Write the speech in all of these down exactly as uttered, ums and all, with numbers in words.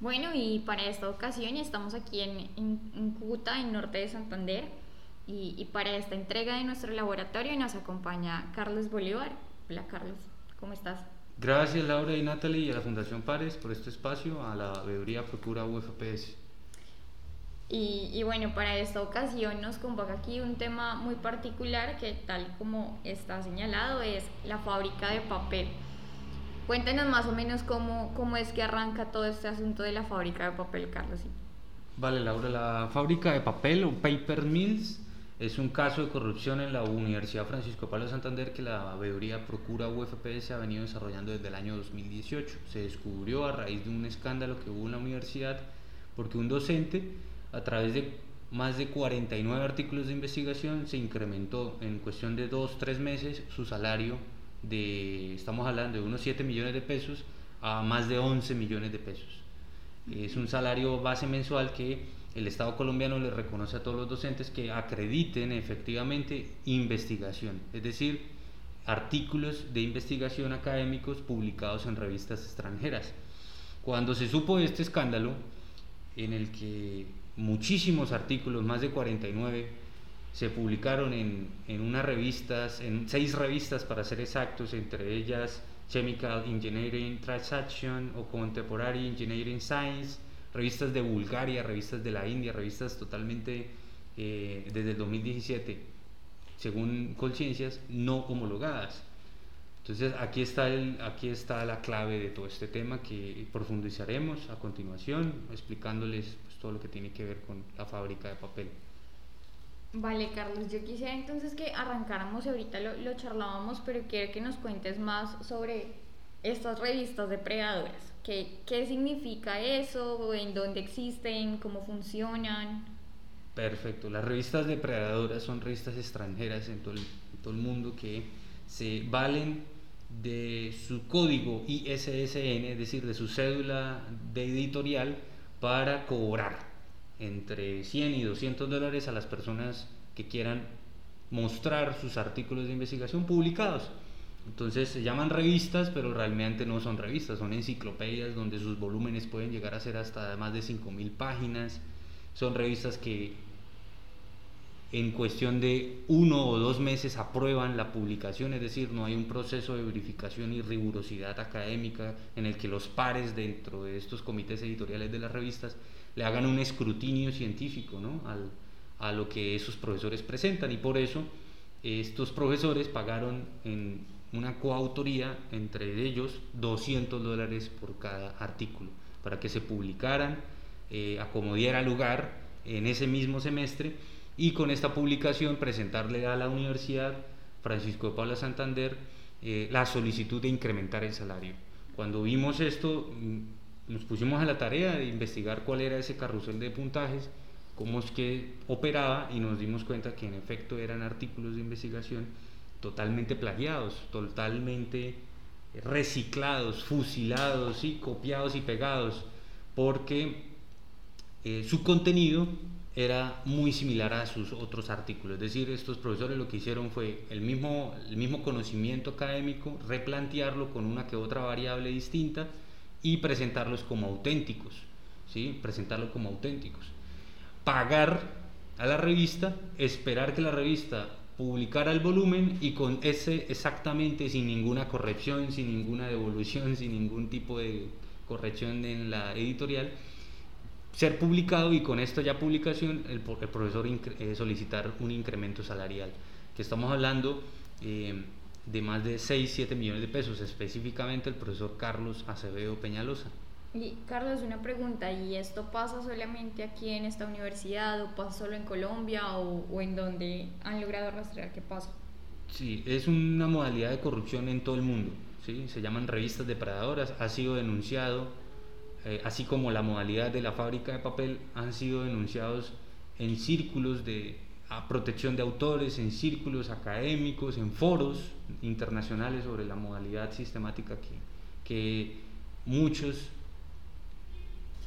Bueno, y para esta ocasión estamos aquí en, en, en Cúcuta, en norte de Santander, y, y para esta entrega de nuestro laboratorio nos acompaña Carlos Bolívar. Hola Carlos, ¿cómo estás? Gracias Laura y Natalie y a la Fundación Pares por este espacio, a la Veeduría Procura U F P S. Y, y bueno, para esta ocasión nos convoca aquí un tema muy particular que, tal como está señalado, es la fábrica de papel. Cuéntenos más o menos cómo, cómo es que arranca todo este asunto de la fábrica de papel, Carlos. Vale, Laura, la fábrica de papel o paper mills es un caso de corrupción en la Universidad Francisco de Paula Santander que la Veeduría Procura U F P S ha venido desarrollando desde el año dos mil dieciocho. Se descubrió a raíz de un escándalo que hubo en la universidad porque un docente, a través de más de cuarenta y nueve artículos de investigación, se incrementó en cuestión de dos a tres meses su salario de, estamos hablando de unos siete millones de pesos a más de once millones de pesos. Es un salario base mensual que el Estado colombiano le reconoce a todos los docentes que acrediten efectivamente investigación, es decir, artículos de investigación académicos publicados en revistas extranjeras. Cuando se supo de este escándalo, en el que muchísimos artículos, más de cuarenta y nueve, se publicaron en, en unas revistas, en seis revistas para ser exactos, entre ellas Chemical Engineering Transactions o Contemporary Engineering Science, revistas de Bulgaria, revistas de la India, revistas totalmente eh, desde el dos mil diecisiete, según Colciencias, no homologadas. Entonces aquí está, el, aquí está la clave de todo este tema que profundizaremos a continuación, explicándoles pues, todo lo que tiene que ver con la fábrica de papel. Vale, Carlos, yo quisiera entonces que arrancáramos, ahorita lo, lo charlábamos, pero quiero que nos cuentes más sobre estas revistas depredadoras. ¿Qué, qué significa eso? ¿En dónde existen? ¿Cómo funcionan? Perfecto, las revistas depredadoras son revistas extranjeras en todo el, en todo el mundo que se valen de su código I S S N, es decir, de su cédula de editorial, para cobrar entre cien y doscientos dólares a las personas que quieran mostrar sus artículos de investigación publicados. Entonces se llaman revistas, pero realmente no son revistas, son enciclopedias donde sus volúmenes pueden llegar a ser hasta más de cinco mil páginas. Son revistas que en cuestión de uno o dos meses aprueban la publicación, es decir, no hay un proceso de verificación y rigurosidad académica en el que los pares dentro de estos comités editoriales de las revistas le hagan un escrutinio científico, ¿no?, Al, a lo que esos profesores presentan, y por eso estos profesores pagaron en una coautoría entre ellos doscientos dólares por cada artículo para que se publicaran, eh, acomodiera lugar en ese mismo semestre, y con esta publicación presentarle a la Universidad Francisco de Paula Santander eh, la solicitud de incrementar el salario. Cuando vimos esto, nos pusimos a la tarea de investigar cuál era ese carrusel de puntajes, cómo es que operaba, y nos dimos cuenta que en efecto eran artículos de investigación totalmente plagiados, totalmente reciclados, fusilados y copiados y pegados, porque eh, su contenido era muy similar a sus otros artículos. Es decir, estos profesores lo que hicieron fue el mismo, el mismo conocimiento académico, replantearlo con una que otra variable distinta y presentarlos como auténticos, ¿sí? Presentarlo como auténticos. Pagar a la revista, esperar que la revista publicara el volumen, y con ese exactamente, sin ninguna corrección, sin ninguna devolución, sin ningún tipo de corrección en la editorial, ser publicado, y con esta ya publicación el, el profesor incre- eh, solicitar un incremento salarial, que estamos hablando eh, de más de seis a siete millones de pesos, específicamente el profesor Carlos Acevedo Peñalosa. Y Carlos, una pregunta, ¿y esto pasa solamente aquí en esta universidad, o pasa solo en Colombia, o, o en donde han logrado rastrear qué pasa? Sí, es una modalidad de corrupción en todo el mundo, ¿sí? Se llaman revistas depredadoras, ha sido denunciado, Eh, así como la modalidad de la fábrica de papel, han sido denunciados en círculos de a protección de autores, en círculos académicos, en foros internacionales sobre la modalidad sistemática que, que muchos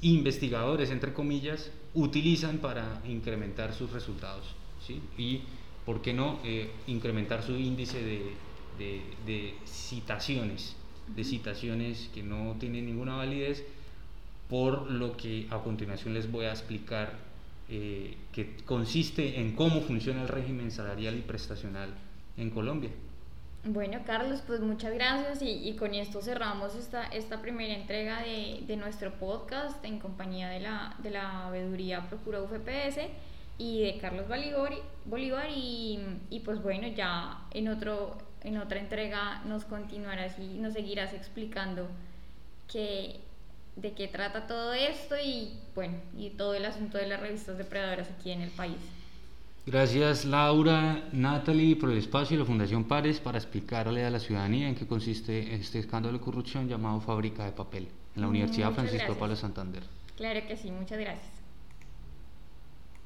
investigadores, entre comillas, utilizan para incrementar sus resultados, ¿sí? Y, ¿por qué no?, eh, incrementar su índice de, de, de citaciones, de citaciones que no tienen ninguna validez, por lo que a continuación les voy a explicar, eh, que consiste en cómo funciona el régimen salarial y prestacional en Colombia. Bueno, Carlos, pues muchas gracias, y, y con esto cerramos esta, esta primera entrega de, de nuestro podcast en compañía de la, de la Veeduría Procura U F P S y de Carlos Bolívar, y, y pues bueno, ya en, otro, en otra entrega nos continuarás y nos seguirás explicando que, de qué trata todo esto y bueno, y todo el asunto de las revistas depredadoras aquí en el país. Gracias, Laura, Natalie, por el espacio y la Fundación Pares para explicarle a la ciudadanía en qué consiste este escándalo de corrupción llamado fábrica de papel en la Universidad Francisco de Paula Santander. Claro que sí, muchas gracias.